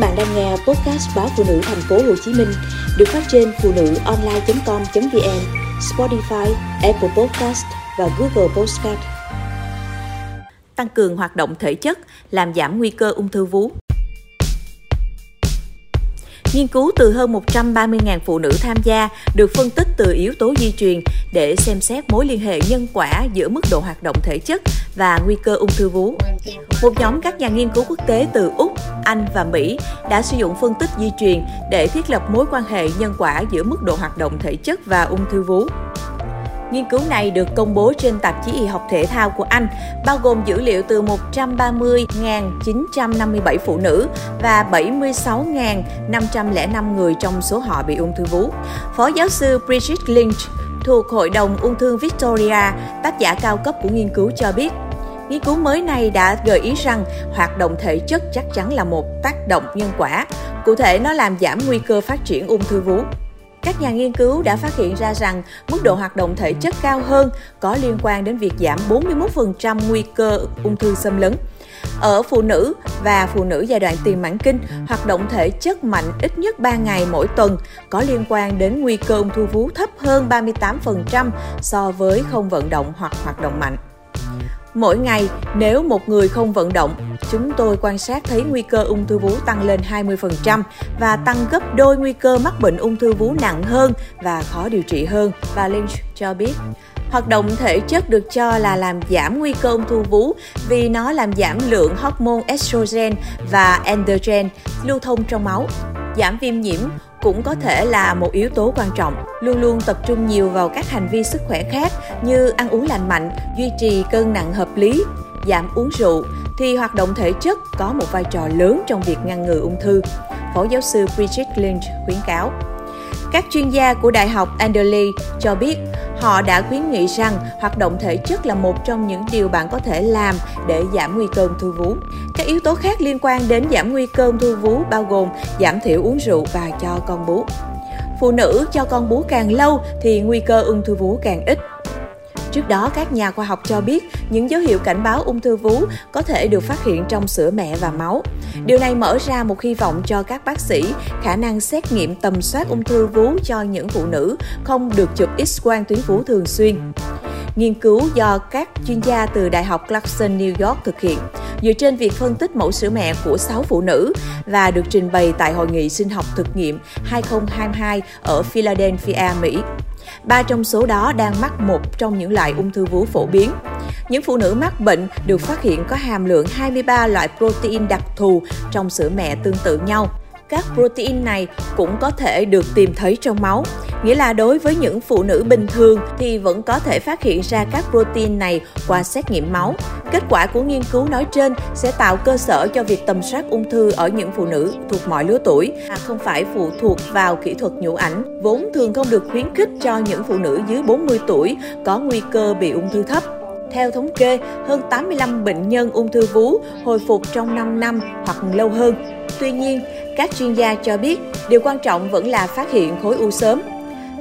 bạn đang nghe podcast báo Phụ Nữ Thành phố Hồ Chí Minh được phát trên phụ nữ online.com.vn, Spotify, Apple Podcast và Google Podcast. Tăng cường hoạt động thể chất làm giảm nguy cơ ung thư vú. Nghiên cứu từ hơn 130.000 phụ nữ tham gia được phân tích từ yếu tố di truyền để xem xét mối liên hệ nhân quả giữa mức độ hoạt động thể chất và nguy cơ ung thư vú. Một nhóm các nhà nghiên cứu quốc tế từ Úc, Anh và Mỹ đã sử dụng phân tích di truyền để thiết lập mối quan hệ nhân quả giữa mức độ hoạt động thể chất và ung thư vú. Nghiên cứu này được công bố trên tạp chí Y học Thể thao của Anh, bao gồm dữ liệu từ 130.957 phụ nữ và 76.505 người trong số họ bị ung thư vú. Phó giáo sư Bridget Lynch thuộc Hội đồng Ung thư Victoria, tác giả cao cấp của nghiên cứu cho biết, nghiên cứu mới này đã gợi ý rằng hoạt động thể chất chắc chắn là một tác động nhân quả, cụ thể nó làm giảm nguy cơ phát triển ung thư vú. Các nhà nghiên cứu đã phát hiện ra rằng mức độ hoạt động thể chất cao hơn có liên quan đến việc giảm 41% nguy cơ ung thư xâm lấn. Ở phụ nữ và phụ nữ giai đoạn tiền mãn kinh, hoạt động thể chất mạnh ít nhất 3 ngày mỗi tuần có liên quan đến nguy cơ ung thư vú thấp hơn 38% so với không vận động hoặc hoạt động mạnh. Mỗi ngày, nếu một người không vận động, chúng tôi quan sát thấy nguy cơ ung thư vú tăng lên 20% và tăng gấp đôi nguy cơ mắc bệnh ung thư vú nặng hơn và khó điều trị hơn, bà Lynch cho biết. Hoạt động thể chất được cho là làm giảm nguy cơ ung thư vú vì nó làm giảm lượng hormone estrogen và androgen lưu thông trong máu. Giảm viêm nhiễm cũng có thể là một yếu tố quan trọng. Luôn luôn tập trung nhiều vào các hành vi sức khỏe khác như ăn uống lành mạnh, duy trì cân nặng hợp lý, giảm uống rượu, thì hoạt động thể chất có một vai trò lớn trong việc ngăn ngừa ung thư, Phó giáo sư Bridget Lynch khuyến cáo. Các chuyên gia của Đại học Anderley cho biết họ đã khuyến nghị rằng hoạt động thể chất là một trong những điều bạn có thể làm để giảm nguy cơ ung thư vú. Các yếu tố khác liên quan đến giảm nguy cơ ung thư vú bao gồm giảm thiểu uống rượu và cho con bú. Phụ nữ cho con bú càng lâu thì nguy cơ ung thư vú càng ít. Trước đó, các nhà khoa học cho biết những dấu hiệu cảnh báo ung thư vú có thể được phát hiện trong sữa mẹ và máu. Điều này mở ra một hy vọng cho các bác sĩ khả năng xét nghiệm tầm soát ung thư vú cho những phụ nữ không được chụp X-quang tuyến vú thường xuyên. Nghiên cứu do các chuyên gia từ Đại học Clarkson, New York thực hiện, dựa trên việc phân tích mẫu sữa mẹ của 6 phụ nữ và được trình bày tại Hội nghị sinh học thực nghiệm 2022 ở Philadelphia, Mỹ. 3 trong số đó đang mắc một trong những loại ung thư vú phổ biến. Những phụ nữ mắc bệnh được phát hiện có hàm lượng 23 loại protein đặc thù trong sữa mẹ tương tự nhau. Các protein này cũng có thể được tìm thấy trong máu, nghĩa là đối với những phụ nữ bình thường thì vẫn có thể phát hiện ra các protein này qua xét nghiệm máu. Kết quả của nghiên cứu nói trên sẽ tạo cơ sở cho việc tầm soát ung thư ở những phụ nữ thuộc mọi lứa tuổi, mà không phải phụ thuộc vào kỹ thuật nhũ ảnh, vốn thường không được khuyến khích cho những phụ nữ dưới 40 tuổi có nguy cơ bị ung thư thấp. Theo thống kê, hơn 85 bệnh nhân ung thư vú hồi phục trong 5 năm hoặc lâu hơn. Tuy nhiên, các chuyên gia cho biết điều quan trọng vẫn là phát hiện khối u sớm.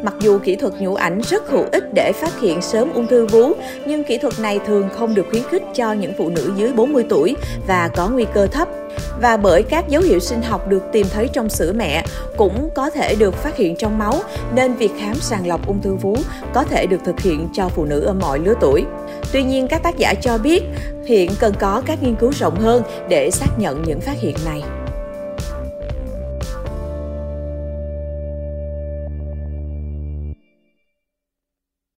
Mặc dù kỹ thuật nhũ ảnh rất hữu ích để phát hiện sớm ung thư vú, nhưng kỹ thuật này thường không được khuyến khích cho những phụ nữ dưới 40 tuổi và có nguy cơ thấp. Và bởi các dấu hiệu sinh học được tìm thấy trong sữa mẹ cũng có thể được phát hiện trong máu, nên việc khám sàng lọc ung thư vú có thể được thực hiện cho phụ nữ ở mọi lứa tuổi. Tuy nhiên, các tác giả cho biết hiện cần có các nghiên cứu rộng hơn để xác nhận những phát hiện này.